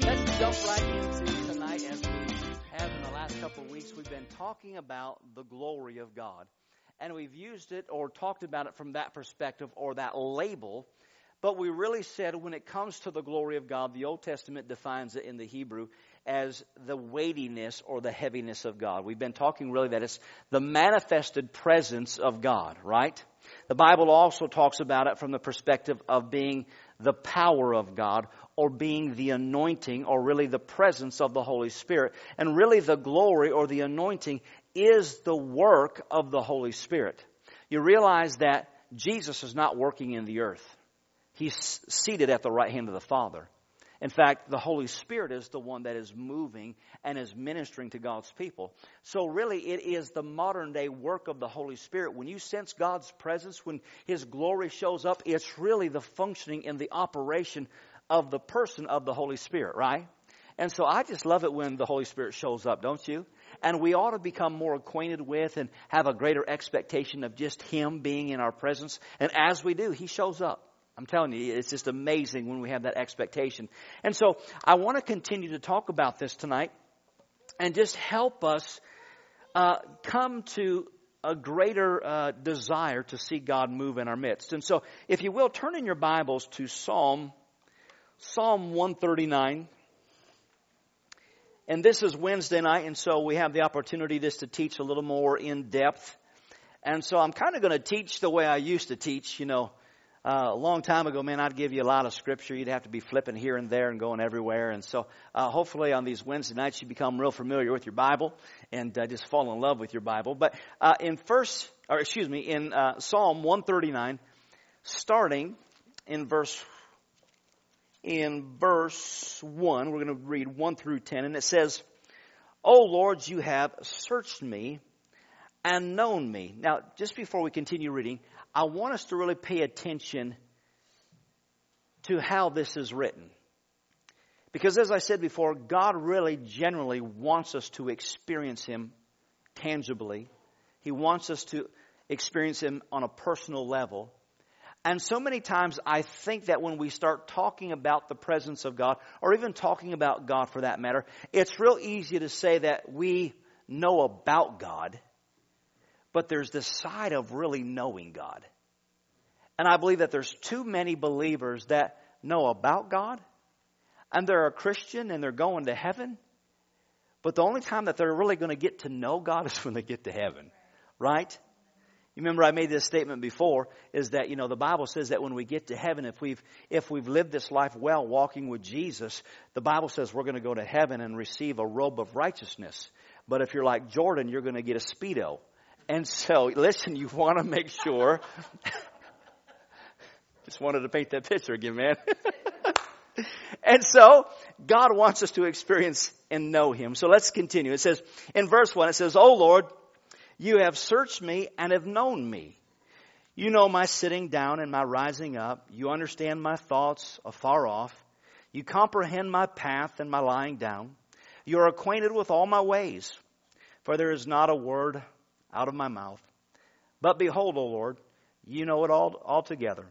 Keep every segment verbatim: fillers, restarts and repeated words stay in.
Let's jump right into tonight. As we have in the last couple of weeks, we've been talking about the glory of God. And we've used it or talked about it from that perspective or that label. But we really said when it comes to the glory of God, the Old Testament defines it in the Hebrew as the weightiness or the heaviness of God. We've been talking really that it's the manifested presence of God, right? The Bible also talks about it from the perspective of being the power of God or being the anointing or really the presence of the Holy Spirit. And really the glory or the anointing is the work of the Holy Spirit. You realize that Jesus is not working in the earth. He's seated at the right hand of the Father. In fact, the Holy Spirit is the one that is moving and is ministering to God's people. So really, it is the modern day work of the Holy Spirit. When you sense God's presence, when His glory shows up, it's really the functioning and the operation of the person of the Holy Spirit, right? And so I just love it when the Holy Spirit shows up, don't you? And we ought to become more acquainted with and have a greater expectation of just Him being in our presence. And as we do, He shows up. I'm telling you, it's just amazing when we have that expectation. And so I want to continue to talk about this tonight and just help us uh, come to a greater uh, desire to see God move in our midst. And so if you will, turn in your Bibles to Psalm, Psalm one thirty-nine. And this is Wednesday night, and so we have the opportunity just to teach a little more in depth. And so I'm kind of going to teach the way I used to teach, you know. Uh, a long time ago, man, I'd give you a lot of scripture. You'd have to be flipping here and there and going everywhere. And so uh, hopefully on these Wednesday nights, you become real familiar with your Bible and uh, just fall in love with your Bible. But uh, in first, or excuse me, in uh, Psalm one thirty-nine, starting in verse in verse one, we're going to read one through ten. And it says, "O Lord, you have searched me and known me." Now, just before we continue reading, I want us to really pay attention to how this is written. Because as I said before, God really generally wants us to experience Him tangibly. He wants us to experience Him on a personal level. And so many times I think that when we start talking about the presence of God, or even talking about God for that matter, it's real easy to say that we know about God. But there's this side of really knowing God. And I believe that there's too many believers that know about God. And they're a Christian and they're going to heaven. But the only time that they're really going to get to know God is when they get to heaven. Right? You remember I made this statement before. Is that, you know, the Bible says that when we get to heaven, if we've, if we've lived this life well walking with Jesus, the Bible says we're going to go to heaven and receive a robe of righteousness. But if you're like Jordan, you're going to get a Speedo. And so, listen, you want to make sure. Just wanted to paint that picture again, man. And so, God wants us to experience and know Him. So let's continue. It says, in verse one, it says, "O Lord, you have searched me and have known me. You know my sitting down and my rising up. You understand my thoughts afar off. You comprehend my path and my lying down. You are acquainted with all my ways. For there is not a word out of my mouth. But behold, O Lord, you know it all altogether.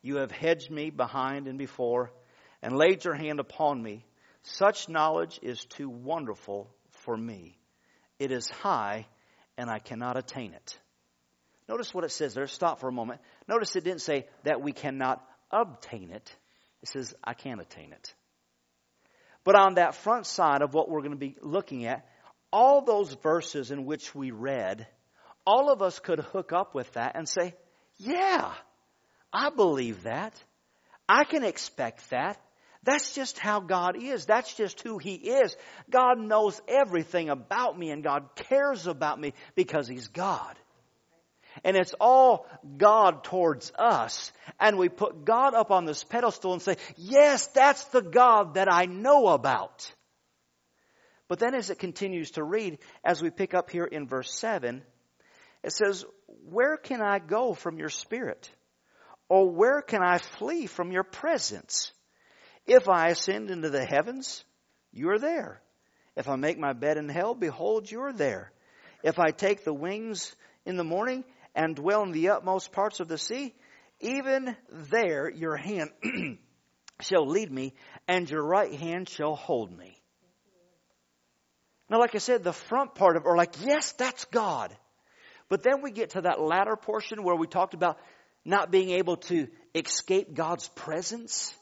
You have hedged me behind and before, and laid your hand upon me. Such knowledge is too wonderful for me. It is high, and I cannot attain it." Notice what it says there. Stop for a moment. Notice it didn't say that we cannot obtain it. It says, I can't attain it. But on that front side of what we're going to be looking at, all those verses in which we read, all of us could hook up with that and say, yeah, I believe that. I can expect that. That's just how God is. That's just who He is. God knows everything about me and God cares about me because He's God. And it's all God towards us. And we put God up on this pedestal and say, yes, that's the God that I know about. But then as it continues to read, as we pick up here in verse seven, it says, where can I go from your spirit? Or where can I flee from your presence? If I ascend into the heavens, you are there. If I make my bed in hell, behold, you are there. If I take the wings in the morning and dwell in the utmost parts of the sea, even there your hand shall lead me, and your right hand shall hold me. Now, like I said, the front part of it, or like, yes, that's God. But then we get to that latter portion where we talked about not being able to escape God's presence.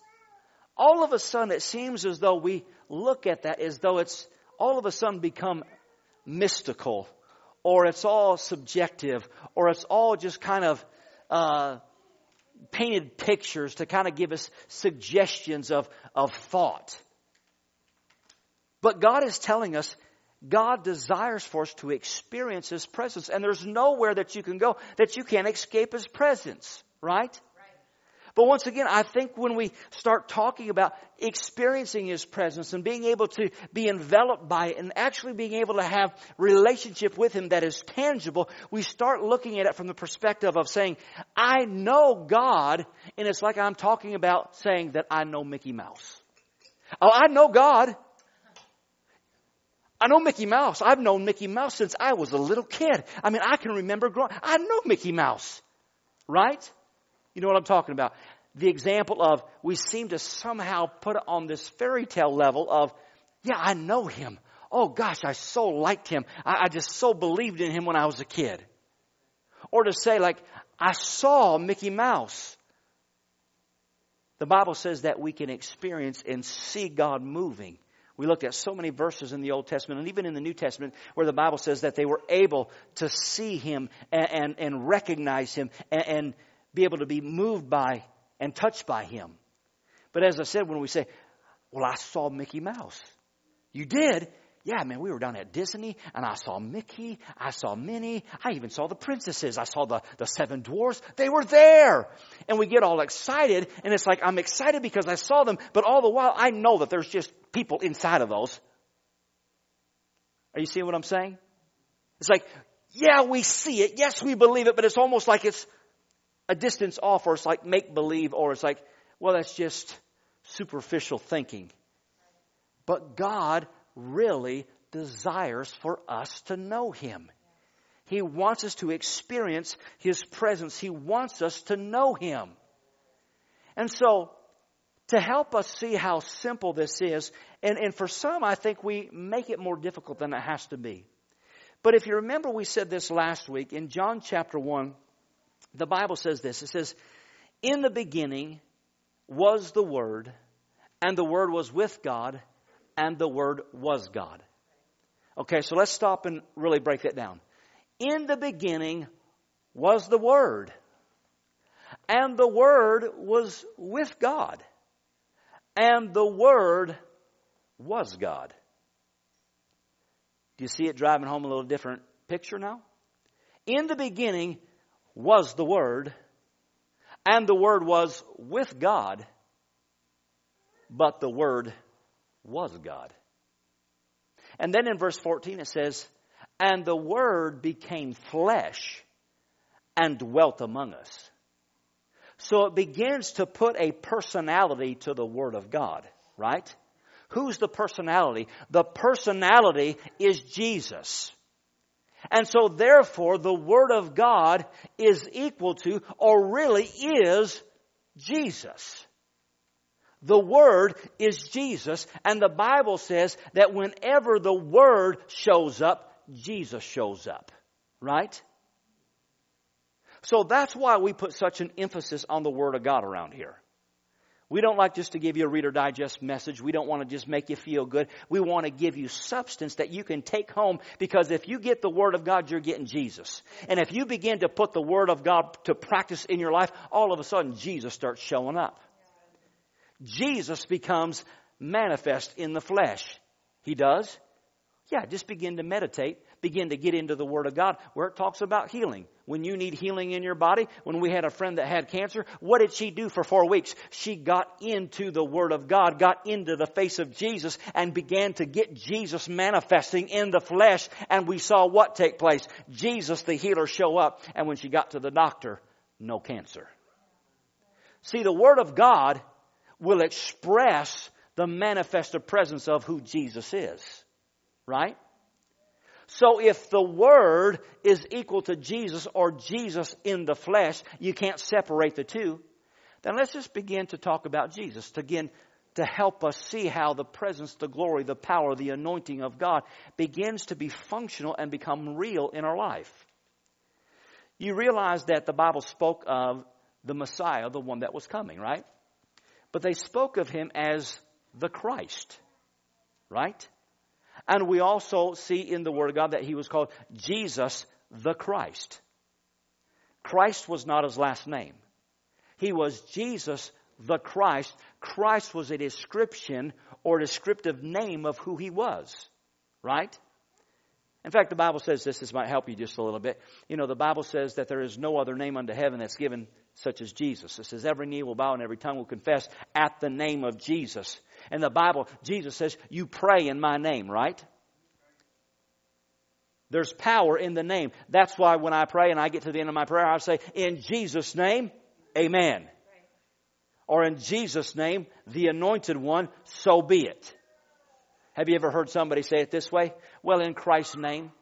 All of a sudden, it seems as though we look at that as though it's all of a sudden become mystical, or it's all subjective, or it's all just kind of uh, painted pictures to kind of give us suggestions of, of thought. But God is telling us God desires for us to experience His presence, and there's nowhere that you can go that you can't escape His presence, right? But once again, I think when we start talking about experiencing His presence and being able to be enveloped by it and actually being able to have relationship with Him that is tangible, we start looking at it from the perspective of saying, I know God, and it's like I'm talking about saying that I know Mickey Mouse. Oh, I know God. I know Mickey Mouse. I've known Mickey Mouse since I was a little kid. I mean, I can remember growing. I know Mickey Mouse, right? You know what I'm talking about. The example of we seem to somehow put it on this fairy tale level of, yeah, I know him. Oh, gosh, I so liked him. I, I just so believed in him when I was a kid. Or to say, like, I saw Mickey Mouse. The Bible says that we can experience and see God moving. We looked at so many verses in the Old Testament and even in the New Testament where the Bible says that they were able to see him and, and, and recognize him and, and be able to be moved by and touched by him. But as I said, when we say, well, I saw Mickey Mouse. You did? Yeah, man, we were down at Disney, and I saw Mickey, I saw Minnie, I even saw the princesses, I saw the, the seven dwarfs. They were there. And we get all excited, and it's like, I'm excited because I saw them, but all the while, I know that there's just people inside of those. Are you seeing what I'm saying? It's like, yeah, we see it, yes, we believe it, but it's almost like it's a distance off, or it's like make-believe, or it's like, well, that's just superficial thinking. But God really desires for us to know Him. He wants us to experience His presence. He wants us to know Him. And so, to help us see how simple this is, and, and for some, I think we make it more difficult than it has to be. But if you remember, we said this last week in John chapter one, the Bible says this. It says, in the beginning was the Word, and the Word was with God, and the Word was God. Okay, so let's stop and really break that down. In the beginning was the Word, and the Word was with God, and the Word was God. Do you see it driving home a little different picture now? In the beginning was the Word, and the Word was with God, but the Word was God. And then in verse fourteen it says, and the Word became flesh and dwelt among us. So it begins to put a personality to the Word of God, right? Who's the personality? The personality is Jesus. And so, therefore, the Word of God is equal to, or really is, Jesus. The Word is Jesus, and the Bible says that whenever the Word shows up, Jesus shows up, right? So that's why we put such an emphasis on the Word of God around here. We don't like just to give you a Reader Digest message. We don't want to just make you feel good. We want to give you substance that you can take home, because if you get the Word of God, you're getting Jesus. And if you begin to put the Word of God to practice in your life, all of a sudden Jesus starts showing up. Jesus becomes manifest in the flesh. He does? Yeah, just begin to meditate begin to get into the Word of God where it talks about healing. When you need healing in your body, when we had a friend that had cancer, what did she do for four weeks? She got into the Word of God, got into the face of Jesus, and began to get Jesus manifesting in the flesh. And we saw what take place? Jesus, the healer, show up. And when she got to the doctor, no cancer. See, the Word of God will express the manifested presence of who Jesus is, right? So if the Word is equal to Jesus or Jesus in the flesh, you can't separate the two. Then let's just begin to talk about Jesus to begin to help us see how the presence, the glory, the power, the anointing of God begins to be functional and become real in our life. You realize that the Bible spoke of the Messiah, the one that was coming, right? But they spoke of him as the Christ, right? And we also see in the Word of God that he was called Jesus the Christ. Christ was not his last name. He was Jesus the Christ. Christ was a description or descriptive name of who he was, right? In fact, the Bible says this. This might help you just a little bit. You know, the Bible says that there is no other name under heaven that's given such as Jesus. It says every knee will bow and every tongue will confess at the name of Jesus. In the Bible, Jesus says, you pray in my name, right? There's power in the name. That's why when I pray and I get to the end of my prayer, I say, in Jesus' name, amen. Right. Or in Jesus' name, the anointed one, so be it. Have you ever heard somebody say it this way? Well, in Christ's name.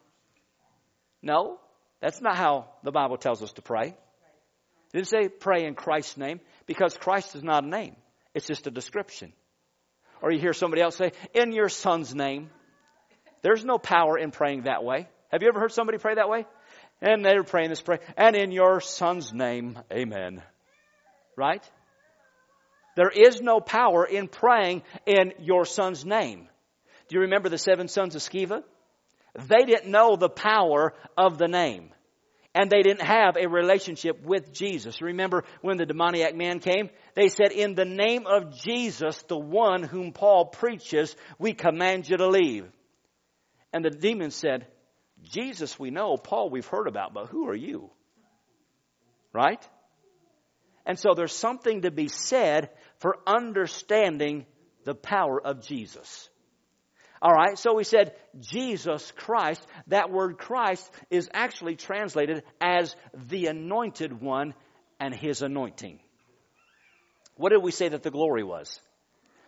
No, that's not how the Bible tells us to pray. It didn't say pray in Christ's name, because Christ is not a name. It's just a description. Or you hear somebody else say, in your son's name. There's no power in praying that way. Have you ever heard somebody pray that way? And they were praying this prayer. And in your son's name, amen. Right? There is no power in praying in your son's name. Do you remember the seven sons of Sceva? They didn't know the power of the name. And they didn't have a relationship with Jesus. Remember when the demoniac man came? They said, in the name of Jesus, the one whom Paul preaches, we command you to leave. And the demon said, Jesus we know, Paul we've heard about, but who are you? Right? And so there's something to be said for understanding the power of Jesus. All right, so we said Jesus Christ. That word Christ is actually translated as the anointed one and his anointing. What did we say that the glory was?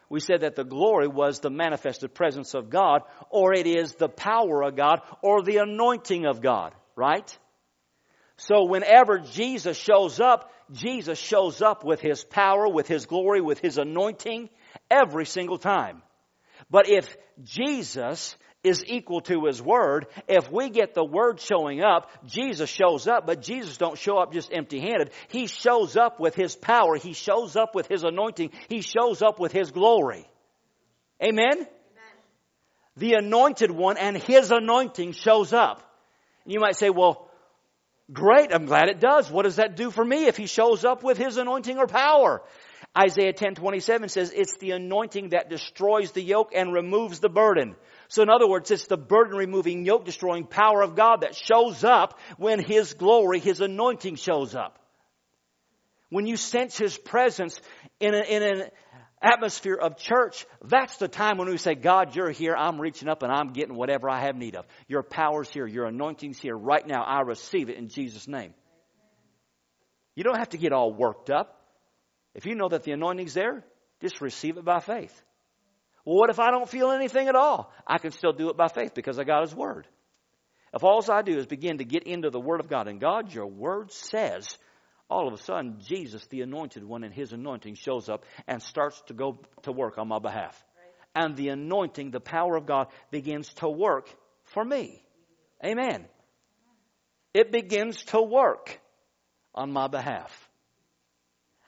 We said that the glory was the manifested presence of God, or it is the power of God, or the anointing of God, right? So whenever Jesus shows up, Jesus shows up with his power, with his glory, with his anointing every single time. But if Jesus is equal to his word, if we get the word showing up, Jesus shows up, but Jesus don't show up just empty-handed. He shows up with his power. He shows up with his anointing. He shows up with his glory. Amen? Amen. The anointed one and his anointing shows up. You might say, well, great, I'm glad it does. What does that do for me if he shows up with his anointing or power? Isaiah ten twenty-seven says it's the anointing that destroys the yoke and removes the burden. So in other words, it's the burden removing, yoke destroying power of God that shows up when his glory, his anointing shows up. When you sense his presence in, a, in an atmosphere of church, that's the time when we say, God, you're here. I'm reaching up and I'm getting whatever I have need of. Your power's here. Your anointing's here right now. I receive it in Jesus' name. You don't have to get all worked up. If you know that the anointing's there, just receive it by faith. Well, what if I don't feel anything at all? I can still do it by faith because I got his word. If all I do is begin to get into the word of God, and God, your word says, all of a sudden, Jesus, the anointed one, and his anointing shows up and starts to go to work on my behalf. Right. And the anointing, the power of God, begins to work for me. Amen. It begins to work on my behalf.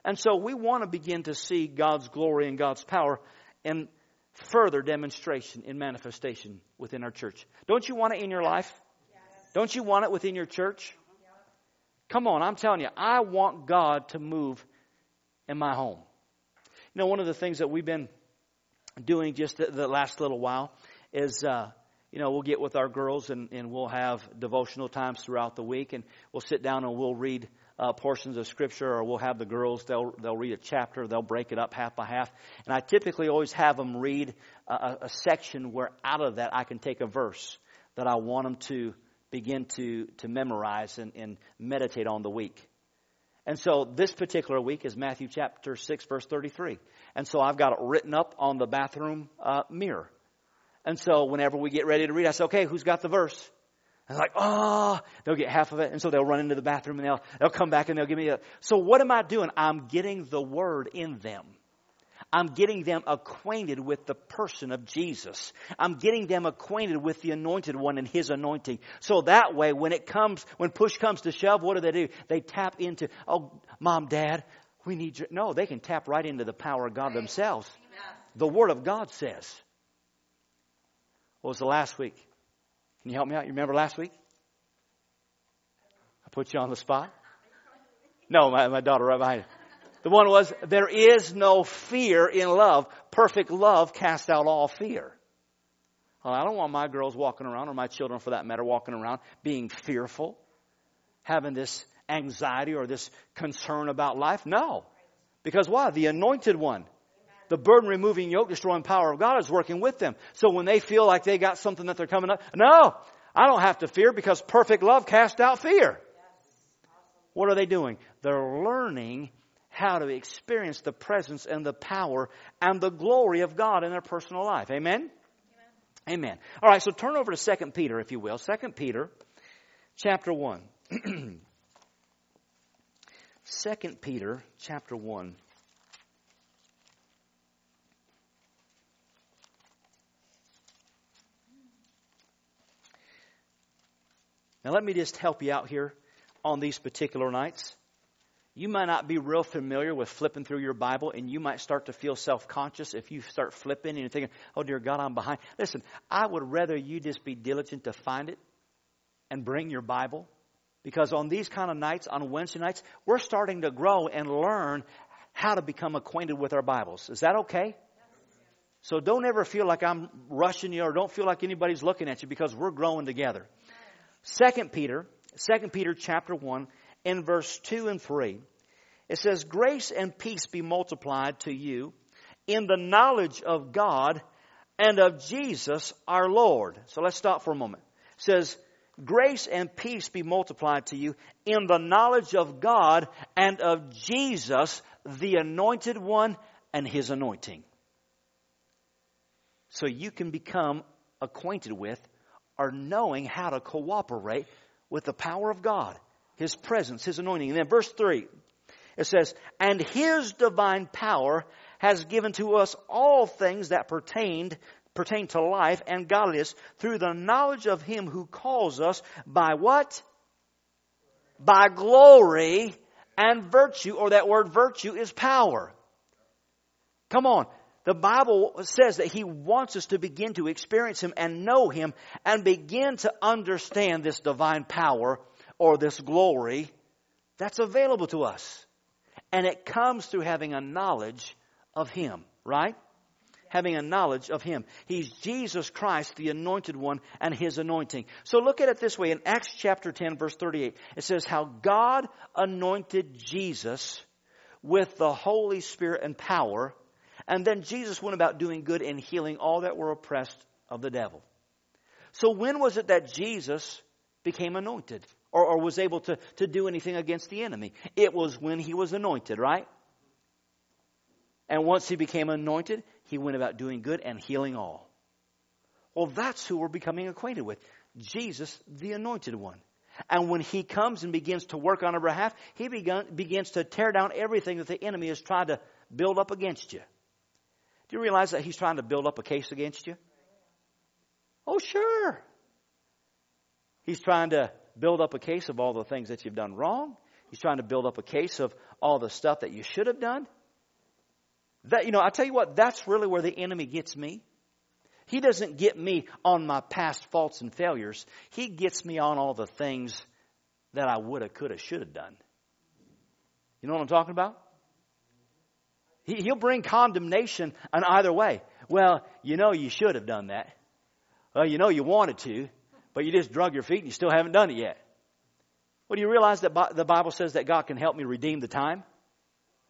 And so we want to begin to see God's glory and God's power in further demonstration, in manifestation within our church. Don't you want it in your life? Yes. Don't you want it within your church? Yes. Come on, I'm telling you, I want God to move in my home. You know, one of the things that we've been doing just the, the last little while is uh, you know, we'll get with our girls and, and we'll have devotional times throughout the week, and we'll sit down and we'll read uh, portions of Scripture, or we'll have the girls, they'll they'll read a chapter, they'll break it up half by half. And I typically always have them read a, a section where out of that I can take a verse that I want them to begin to, to memorize and, and meditate on the week. And so this particular week is Matthew chapter six, verse thirty-three. And so I've got it written up on the bathroom uh, mirror. And so whenever we get ready to read, I say, okay, who's got the verse? And like, oh, they'll get half of it. And so they'll run into the bathroom and they'll, they'll come back and they'll give me a. So what am I doing? I'm getting the word in them. I'm getting them acquainted with the person of Jesus. I'm getting them acquainted with the Anointed One and His anointing. So that way, when it comes, when push comes to shove, what do they do? They tap into, oh, Mom, Dad, we need you. No, they can tap right into the power of God themselves. The Word of God says. What was the last week? Can you help me out? You remember last week? I put you on the spot. No, my, my daughter right behind you. The one was, there is no fear in love. Perfect love casts out all fear. Well, I don't want my girls walking around, or my children for that matter, walking around being fearful, having this anxiety or this concern about life. No. Because why? The Anointed One, the burden removing, yoke destroying power of God is working with them. So when they feel like they got something that they're coming up, no, I don't have to fear, because perfect love casts out fear. What are they doing? They're learning how to experience the presence and the power and the glory of God in their personal life. Amen? Amen. Amen. All right, so turn over to Second Peter, if you will. Second Peter, chapter one. Second Peter, chapter one. Now, let me just help you out here on these particular nights. You might not be real familiar with flipping through your Bible, and you might start to feel self-conscious if you start flipping and you're thinking, oh, dear God, I'm behind. Listen, I would rather you just be diligent to find it and bring your Bible, because on these kind of nights, on Wednesday nights, we're starting to grow and learn how to become acquainted with our Bibles. Is that okay? So don't ever feel like I'm rushing you, or don't feel like anybody's looking at you, because we're growing together. Second Peter, Second Peter chapter one. In verse two and three, it says, grace and peace be multiplied to you in the knowledge of God and of Jesus our Lord. So let's stop for a moment. It says, grace and peace be multiplied to you in the knowledge of God and of Jesus, the Anointed One, and His anointing. So you can become acquainted with, or knowing how to cooperate with, the power of God, His presence, His anointing. And then verse three, it says, and His divine power has given to us all things that pertained, pertain to life and godliness, through the knowledge of Him who calls us by what? By glory and virtue, or that word virtue is power. Come on. The Bible says that He wants us to begin to experience Him and know Him and begin to understand this divine power, or this glory that's available to us. And it comes through having a knowledge of Him, right? Yeah. Having a knowledge of Him. He's Jesus Christ, the Anointed One, and His anointing. So look at it this way. In Acts chapter ten, verse thirty-eight, it says how God anointed Jesus with the Holy Spirit and power. And then Jesus went about doing good and healing all that were oppressed of the devil. So when was it that Jesus became anointed? Or, or was able to, to do anything against the enemy? It was when He was anointed, right? And once He became anointed, He went about doing good and healing all. Well, that's who we're becoming acquainted with. Jesus, the Anointed One. And when He comes and begins to work on our behalf, He begun, begins to tear down everything that the enemy has tried to build up against you. Do you realize that he's trying to build up a case against you? Oh, sure. He's trying to build up a case of all the things that you've done wrong. He's trying to build up a case of all the stuff that you should have done. That, you know, I tell you what, that's really where the enemy gets me. He doesn't get me on my past faults and failures. He gets me on all the things that I would have, could have, should have done. You know what I'm talking about? He, he'll bring condemnation in either way. Well, you know, you should have done that. Well, you know you wanted to, but you just drug your feet and you still haven't done it yet. Well, do you realize that the Bible says that God can help me redeem the time?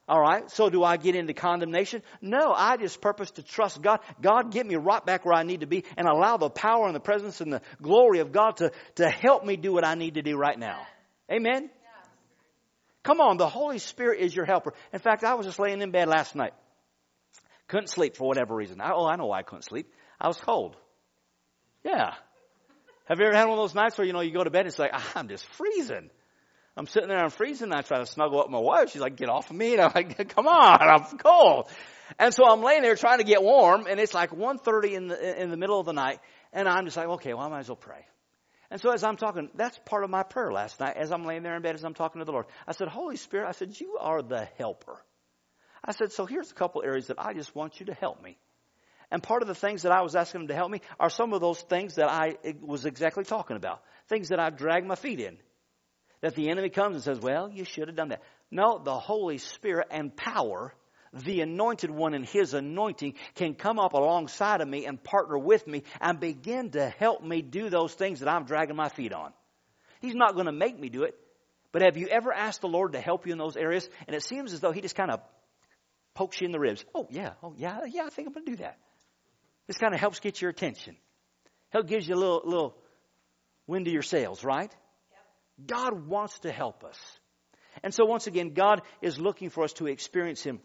All right, so do I get into condemnation? No, I just purpose to trust God. God, get me right back where I need to be and allow the power and the presence and the glory of God to, to help me do what I need to do right now. Amen? Yeah. Come on, the Holy Spirit is your helper. In fact, I was just laying in bed last night. Couldn't sleep for whatever reason. I, oh, I know why I couldn't sleep. I was cold. Yeah. Have you ever had one of those nights where, you know, you go to bed and it's like, I'm just freezing. I'm sitting there, I'm freezing, and I try to snuggle up with my wife. She's like, get off of me. And I'm like, come on, I'm cold. And so I'm laying there trying to get warm, and it's like one thirty in the, in the middle of the night, and I'm just like, okay, well, I might as well pray. And so as I'm talking, that's part of my prayer last night, as I'm laying there in bed, as I'm talking to the Lord. I said, Holy Spirit, I said, you are the helper. I said, so here's a couple areas that I just want you to help me. And part of the things that I was asking him to help me are some of those things that I was exactly talking about, things that I've dragged my feet in. That the enemy comes and says, well, you should have done that. No, the Holy Spirit and power, the anointed one and his anointing can come up alongside of me and partner with me and begin to help me do those things that I'm dragging my feet on. He's not going to make me do it. But have you ever asked the Lord to help you in those areas? And it seems as though he just kind of pokes you in the ribs. Oh, yeah. Oh, yeah. Yeah, I think I'm going to do that. This kind of helps get your attention. Help gives you a little, little wind to your sails, right? God wants to help us. And so once again, God is looking for us to experience him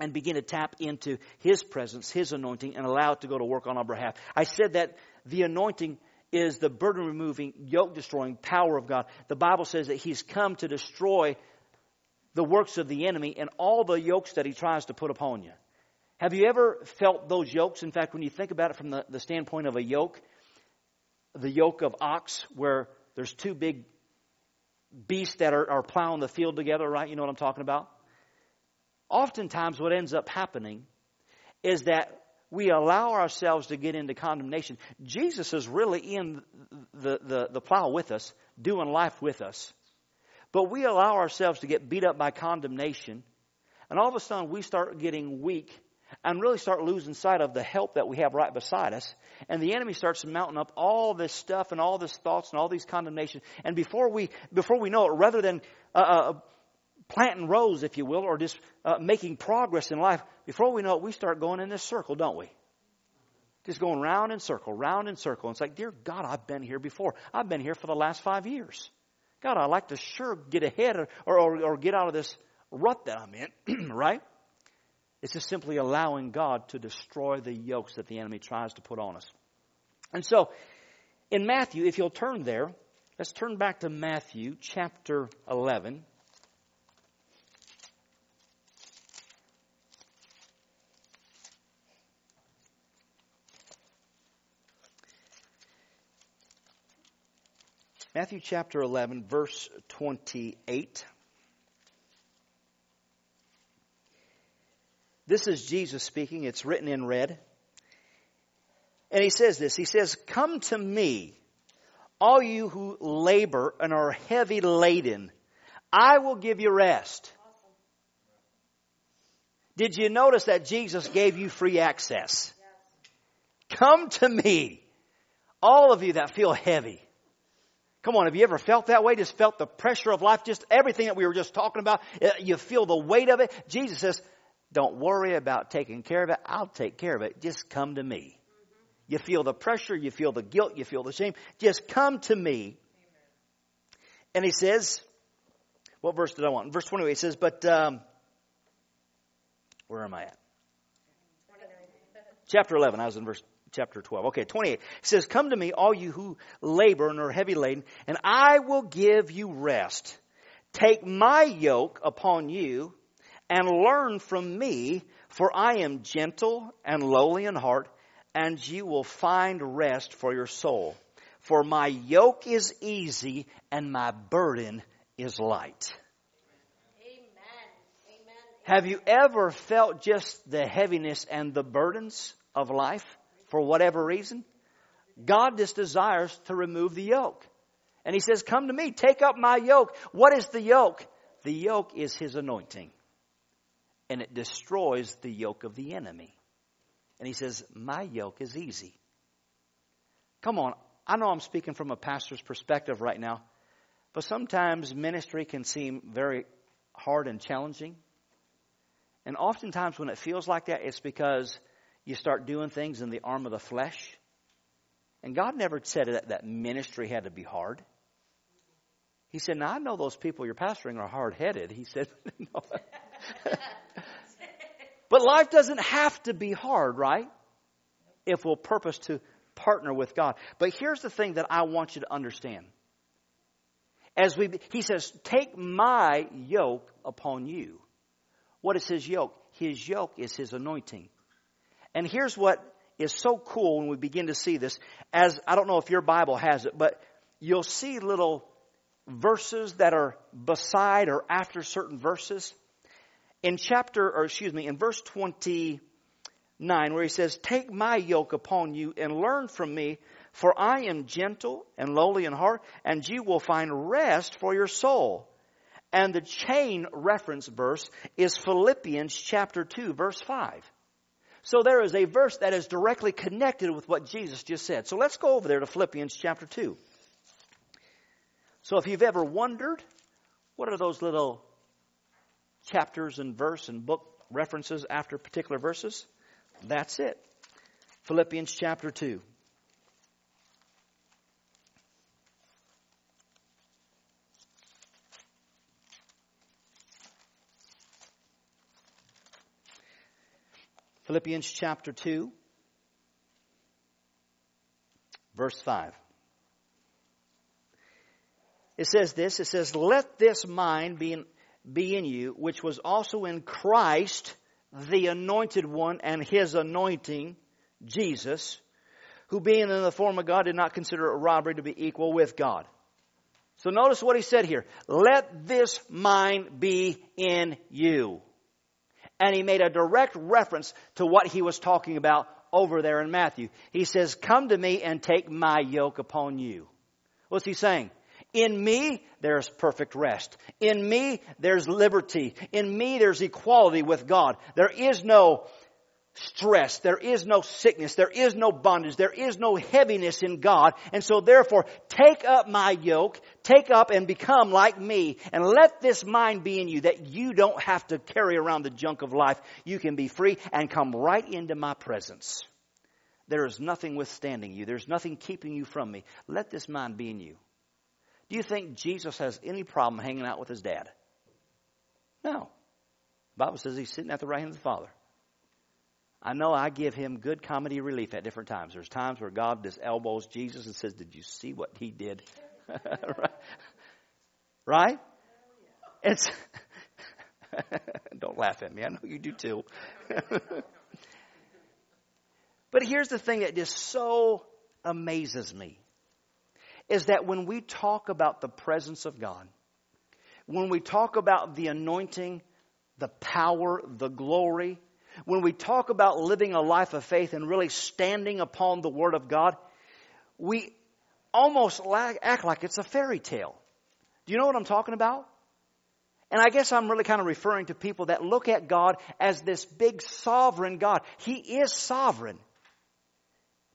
and begin to tap into his presence, his anointing, and allow it to go to work on our behalf. I said that the anointing is the burden-removing, yoke-destroying power of God. The Bible says that he's come to destroy the works of the enemy and all the yokes that he tries to put upon you. Have you ever felt those yokes? In fact, when you think about it from the, the standpoint of a yoke, the yoke of ox, where there's two big beasts that are, are plowing the field together, right? You know what I'm talking about? Oftentimes what ends up happening is that we allow ourselves to get into condemnation. Jesus is really in the, the, the plow with us, doing life with us. But we allow ourselves to get beat up by condemnation. And all of a sudden we start getting weak and really start losing sight of the help that we have right beside us. And the enemy starts mounting up all this stuff and all these thoughts and all these condemnations. And before we before we know it, rather than uh, uh, planting rows, if you will, or just uh, making progress in life, before we know it, we start going in this circle, don't we? Just going round in circle, round in circle. And it's like, dear God, I've been here before. I've been here for the last five years. God, I'd like to sure get ahead or, or, or get out of this rut that I'm in, right? It's just simply allowing God to destroy the yokes that the enemy tries to put on us. And so, in Matthew, if you'll turn there, let's turn back to Matthew chapter eleven. Matthew chapter eleven, verse twenty-eight. This is Jesus speaking. It's written in red. And he says this. He says, come to me, all you who labor and are heavy laden. I will give you rest. Awesome. Did you notice that Jesus gave you free access? Yes. Come to me, all of you that feel heavy. Come on, have you ever felt that way? Just felt the pressure of life, just everything that we were just talking about. You feel the weight of it. Jesus says, don't worry about taking care of it. I'll take care of it. Just come to me. Mm-hmm. You feel the pressure. You feel the guilt. You feel the shame. Just come to me. Amen. And he says, what verse did I want? In verse twenty-eight, he says, but um, where am I at? Chapter eleven. I was in verse chapter twelve. Okay, twenty-eight. He says, come to me, all you who labor and are heavy laden, and I will give you rest. Take my yoke upon you. And learn from me, for I am gentle and lowly in heart, and you will find rest for your soul. For my yoke is easy and my burden is light. Amen. Amen. Amen. Have you ever felt just the heaviness and the burdens of life for whatever reason? God just desires to remove the yoke. And he says, come to me, take up my yoke. What is the yoke? The yoke is his anointing. And it destroys the yoke of the enemy. And he says, my yoke is easy. Come on, I know I'm speaking from a pastor's perspective right now, but sometimes ministry can seem very hard and challenging. And oftentimes when it feels like that, it's because you start doing things in the arm of the flesh. And God never said that, that ministry had to be hard. He said, now I know those people you're pastoring are hard-headed. He said, no. But life doesn't have to be hard, right? If we'll purpose to partner with God. But here's the thing that I want you to understand. As we, he says, take my yoke upon you. What is his yoke? His yoke is his anointing. And here's what is so cool when we begin to see this. As I don't know if your Bible has it, but you'll see little verses that are beside or after certain verses. In chapter, or excuse me, in verse twenty-nine, where he says, take my yoke upon you and learn from me, for I am gentle and lowly in heart, and you will find rest for your soul. And the chain reference verse is Philippians chapter two, verse five. So there is a verse that is directly connected with what Jesus just said. So let's go over there to Philippians chapter two. So if you've ever wondered, what are those little chapters and verse and book references after particular verses? That's it. Philippians chapter two. Philippians chapter two, verse five. It says this, it says, let this mind be in, be in you, which was also in Christ, the anointed one, and his anointing, Jesus, who being in the form of God did not consider a robbery to be equal with God. So notice what he said here. Let this mind be in you. And he made a direct reference to what he was talking about over there in Matthew. He says, come to me and take my yoke upon you. What's he saying? In me, there's perfect rest. In me, there's liberty. In me, there's equality with God. There is no stress. There is no sickness. There is no bondage. There is no heaviness in God. And so therefore, take up my yoke. Take up and become like me. And let this mind be in you, that you don't have to carry around the junk of life. You can be free and come right into my presence. There is nothing withstanding you. There's nothing keeping you from me. Let this mind be in you. Do you think Jesus has any problem hanging out with his dad? No. The Bible says he's sitting at the right hand of the Father. I know I give him good comedy relief at different times. There's times where God just elbows Jesus and says, did you see what he did? Right? Right? It's don't laugh at me. I know you do too. But here's the thing that just so amazes me. Is that when we talk about the presence of God, when we talk about the anointing, the power, the glory, when we talk about living a life of faith and really standing upon the Word of God, we almost act like it's a fairy tale. Do you know what I'm talking about? And I guess I'm really kind of referring to people that look at God as this big sovereign God. He is sovereign.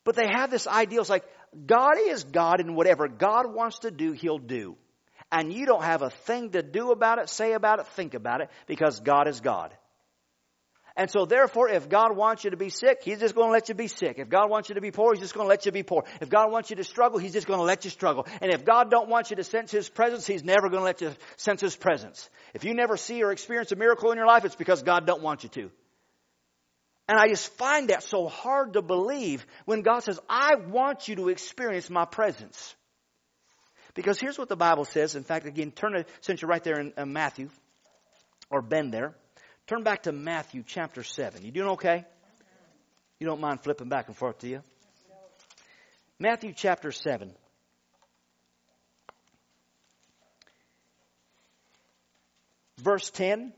But they have this idea, it's like, God is God, and whatever God wants to do, he'll do. And you don't have a thing to do about it, say about it, think about it, because God is God. And so therefore, if God wants you to be sick, he's just going to let you be sick. If God wants you to be poor, he's just going to let you be poor. If God wants you to struggle, he's just going to let you struggle. And if God don't want you to sense his presence, he's never going to let you sense his presence. If you never see or experience a miracle in your life, it's because God don't want you to. And I just find that so hard to believe when God says, I want you to experience my presence. Because here's what the Bible says. In fact, again, turn it, since you're right there in uh, Matthew, or bend there, turn back to Matthew chapter seven. You doing okay? You don't mind flipping back and forth, do you? Matthew chapter seven. Verse ten.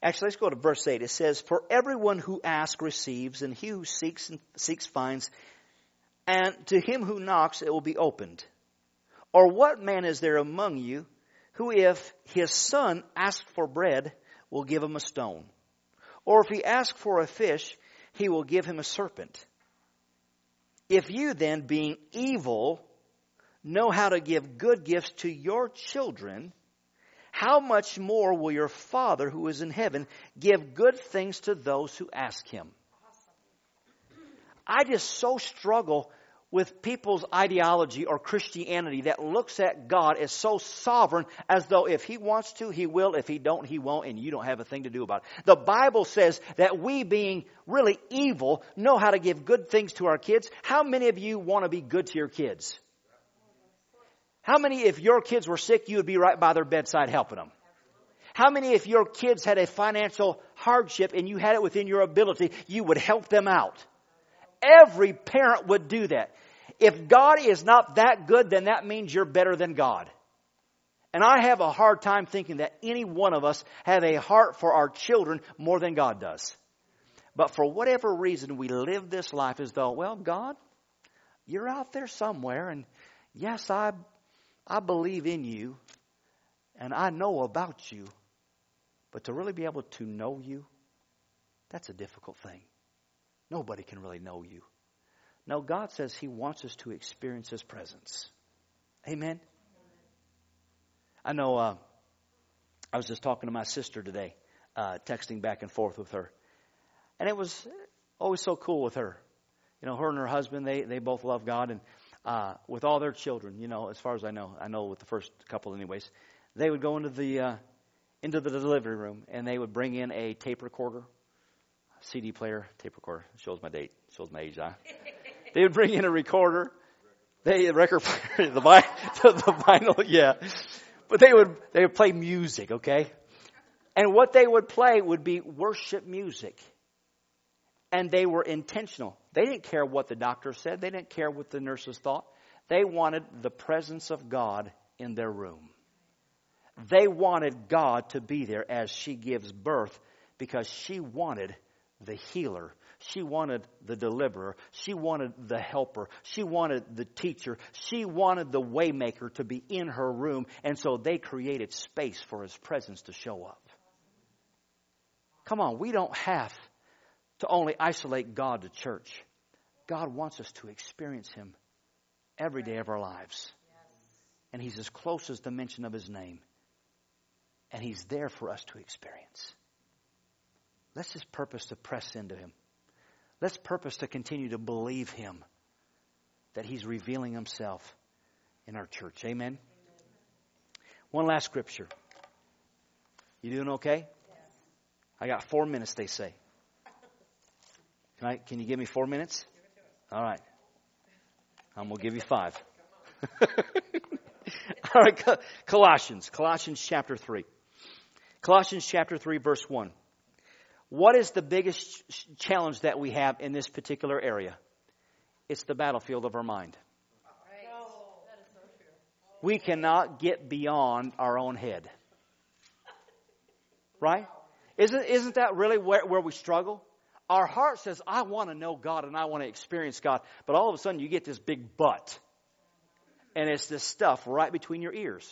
Actually, let's go to verse eight. It says, for everyone who asks receives, and he who seeks and seeks finds, and to him who knocks it will be opened. Or what man is there among you who, if his son asks for bread, will give him a stone? Or if he asks for a fish, he will give him a serpent. If you then, being evil, know how to give good gifts to your children, how much more will your Father who is in heaven give good things to those who ask him? I just so struggle with people's ideology or Christianity that looks at God as so sovereign as though if he wants to, he will. If he don't, he won't. And you don't have a thing to do about it. The Bible says that we, being really evil, know how to give good things to our kids. How many of you want to be good to your kids? How many, if your kids were sick, you would be right by their bedside helping them? How many, if your kids had a financial hardship and you had it within your ability, you would help them out? Every parent would do that. If God is not that good, then that means you're better than God. And I have a hard time thinking that any one of us have a heart for our children more than God does. But for whatever reason, we live this life as though, well, God, you're out there somewhere. And yes, I, I believe in you and I know about you. But to really be able to know you, that's a difficult thing. Nobody can really know you. No, God says he wants us to experience his presence. Amen? I know uh, I was just talking to my sister today, uh, texting back and forth with her. And it was always so cool with her. You know, her and her husband, they, they both love God. And uh, with all their children, you know, as far as I know, I know with the first couple anyways, they would go into the, uh, into the delivery room and they would bring in a tape recorder. C D player, tape recorder, shows my date, shows my age, huh? They would bring in a recorder, they, the record player, the, vi- the, the vinyl, yeah. But they would, they would play music, okay? And what they would play would be worship music. And they were intentional. They didn't care what the doctor said. They didn't care what the nurses thought. They wanted the presence of God in their room. They wanted God to be there as she gives birth because she wanted the healer. She wanted the deliverer. She wanted the helper. She wanted the teacher. She wanted the waymaker to be in her room. And so they created space for his presence to show up. Come on, we don't have to only isolate God to church. God wants us to experience him every day of our lives. And he's as close as the mention of his name. And he's there for us to experience. Let's just purpose to press into him. Let's purpose to continue to believe him that he's revealing himself in our church. Amen? Amen. One last scripture. You doing okay? Yeah. I got four minutes, they say. Can I, can you give me four minutes? Give it to us. All right. I'm going to give you five. All right, Colossians. Colossians chapter three. Colossians chapter three, verse one. What is the biggest challenge that we have in this particular area? It's the battlefield of our mind. We cannot get beyond our own head. Right? Isn't, isn't that really where, where we struggle? Our heart says, I want to know God and I want to experience God. But all of a sudden you get this big but. And it's this stuff right between your ears.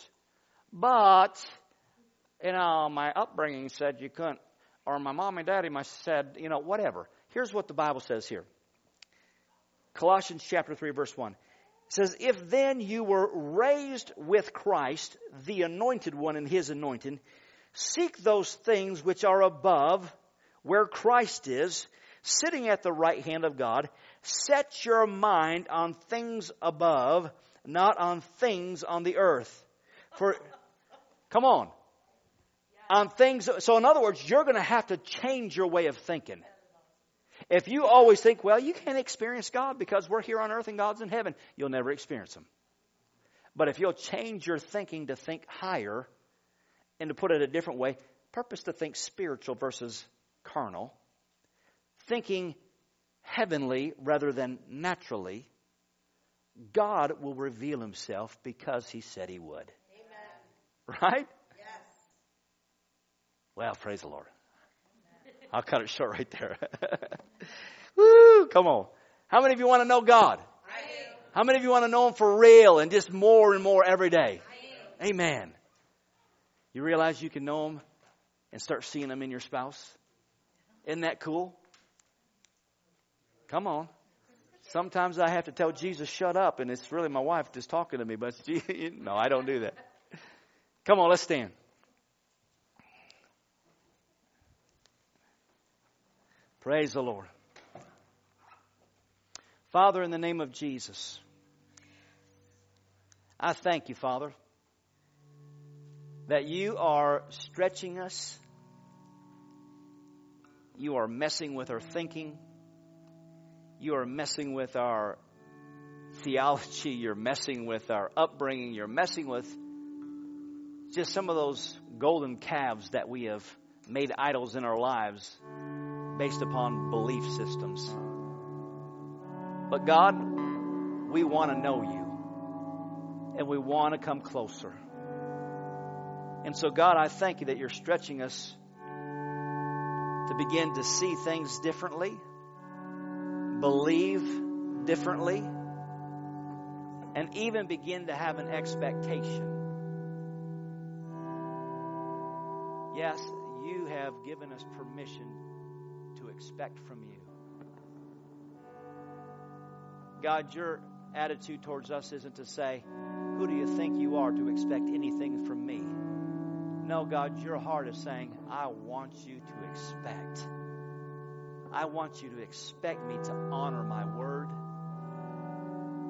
But, you know, my upbringing said you couldn't. Or my mom and daddy must have said, you know, whatever. Here's what the Bible says here. Colossians chapter three, verse one. It says, if then you were raised with Christ, the anointed one and his anointing, seek those things which are above where Christ is, sitting at the right hand of God. Set your mind on things above, not on things on the earth. For, come on. On things, so in other words, you're going to have to change your way of thinking. If you always think, well, you can't experience God because we're here on earth and God's in heaven, you'll never experience him. But if you'll change your thinking to think higher and to put it a different way, purpose to think spiritual versus carnal, thinking heavenly rather than naturally, God will reveal himself because he said he would. Amen. Right? Well, praise the Lord. I'll cut it short right there. Woo, come on. How many of you want to know God? I do. How many of you want to know him for real and just more and more every day? I do. Amen. You realize you can know him and start seeing him in your spouse Isn't that cool? Come on. Sometimes I have to tell Jesus, shut up, and it's really my wife just talking to me. But she, no, I don't do that. Come on, let's stand. Praise the Lord. Father, in the name of Jesus, I thank you, Father, that you are stretching us. You are messing with our thinking. You are messing with our theology. You're messing with our upbringing. You're messing with just some of those golden calves that we have made idols in our lives based upon belief systems. But God, we want to know you, and we want to come closer. And so, God, I thank you that you're stretching us to begin to see things differently, believe differently, and even begin to have an expectation. Yes, you have given us permission to expect from you. God, your attitude towards us isn't to say, who do you think you are to expect anything from me? No, God, your heart is saying, I want you to expect. I want you to expect me to honor my word.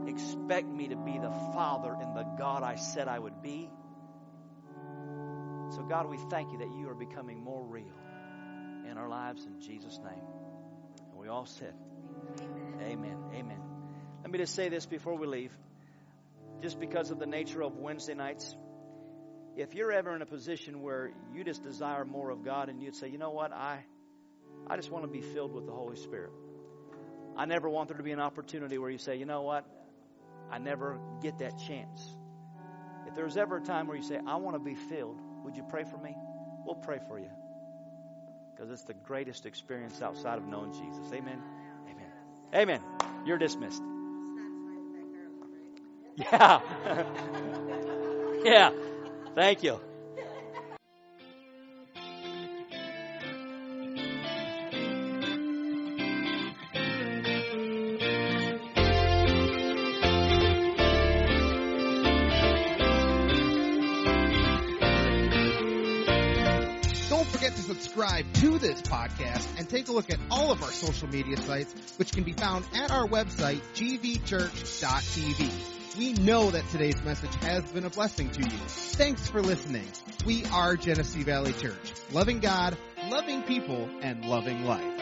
Expect me to be the Father and the God I said I would be. So, God, we thank you that you are becoming more real in our lives in Jesus' name. And we all said, amen. Amen. Amen. Let me just say this before we leave. Just because of the nature of Wednesday nights, if you're ever in a position where you just desire more of God and you'd say, you know what, I... I just want to be filled with the Holy Spirit. I never want there to be an opportunity where you say, you know what? I never get that chance. If there's ever a time where you say, I want to be filled, would you pray for me? We'll pray for you. Because it's the greatest experience outside of knowing Jesus. Amen. Amen. Amen. You're dismissed. Yeah. Yeah. Thank you. Subscribe to this podcast and take a look at all of our social media sites, which can be found at our website, g v church dot t v. We know that today's message has been a blessing to you. Thanks for listening. We are Genesee Valley Church, loving God, loving people, and loving life.